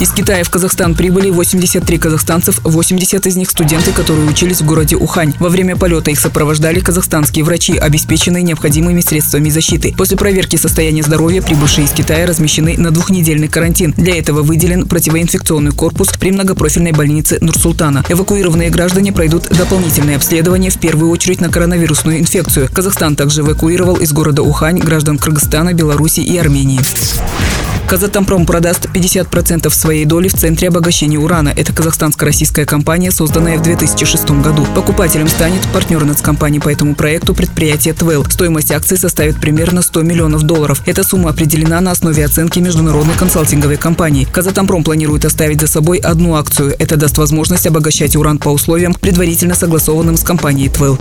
Из Китая в Казахстан прибыли 83 казахстанцев, 80 из них студенты, которые учились в городе Ухань. Во время полета их сопровождали казахстанские врачи, обеспеченные необходимыми средствами защиты. После проверки состояния здоровья прибывшие из Китая размещены на двухнедельный карантин. Для этого выделен противоинфекционный корпус при многопрофильной больнице Нурсултана. Эвакуированные граждане пройдут дополнительные обследования, в первую очередь на коронавирусную инфекцию. Казахстан также эвакуировал из города Ухань граждан Кыргызстана, Беларуси и Армении. Казатомпром продаст 50% своей доли в Центре обогащения урана. Это казахстанско-российская компания, созданная в 2006 году. Покупателем станет партнер нацкомпании по этому проекту предприятие «Твэл». Стоимость акций составит примерно $100 миллионов. Эта сумма определена на основе оценки международной консалтинговой компании. Казатомпром планирует оставить за собой одну акцию. Это даст возможность обогащать уран по условиям, предварительно согласованным с компанией «Твэл».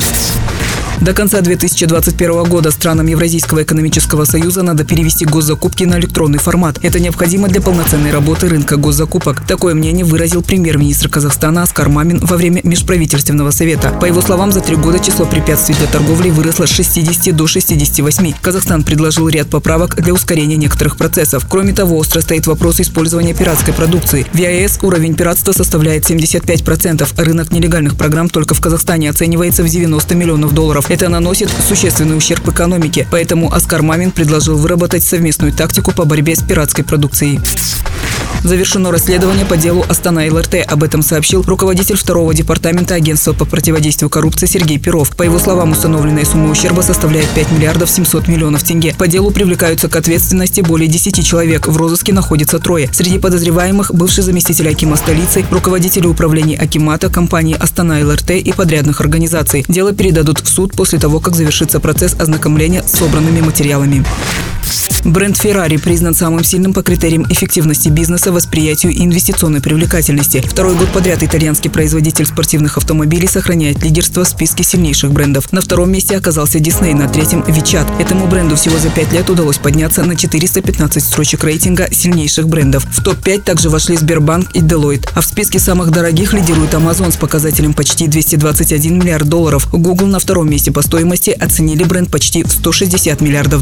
До конца 2021 года странам Евразийского экономического союза надо перевести госзакупки на электронный формат. Это необходимо для полноценной работы рынка госзакупок. Такое мнение выразил премьер-министр Казахстана Аскар Мамин во время межправительственного совета. По его словам, за 3 года число препятствий для торговли выросло с 60 до 68. Казахстан предложил ряд поправок для ускорения некоторых процессов. Кроме того, остро стоит вопрос использования пиратской продукции. В ЕАЭС уровень пиратства составляет 75%. Рынок нелегальных программ только в Казахстане оценивается в $90 миллионов. Это наносит существенный ущерб экономике, поэтому Аскар Мамин предложил выработать совместную тактику по борьбе с пиратской продукцией. Завершено расследование по делу Астана-ЛРТ. Об этом сообщил руководитель 2-го департамента агентства по противодействию коррупции Сергей Перов. По его словам, установленная сумма ущерба составляет 5 700 000 000 тенге. По делу привлекаются к ответственности более 10 человек. В розыске находится 3. Среди подозреваемых бывший заместитель акима столицы, руководители управления акимата, компании Астана-ЛРТ и подрядных организаций. Дело передадут в суд после того, как завершится процесс ознакомления с собранными материалами. Бренд «Феррари» признан самым сильным по критериям эффективности бизнеса, восприятию и инвестиционной привлекательности. 2-й год подряд итальянский производитель спортивных автомобилей сохраняет лидерство в списке сильнейших брендов. На 2-м месте оказался Дисней, на 3-м – Вичат. Этому бренду всего за 5 лет удалось подняться на 415 строчек рейтинга сильнейших брендов. В топ-5 также вошли Сбербанк и Делойт. А в списке самых дорогих лидирует Амазон с показателем почти $221 миллиард. Гугл на 2-м месте по стоимости, оценили бренд почти в $160 миллиардов.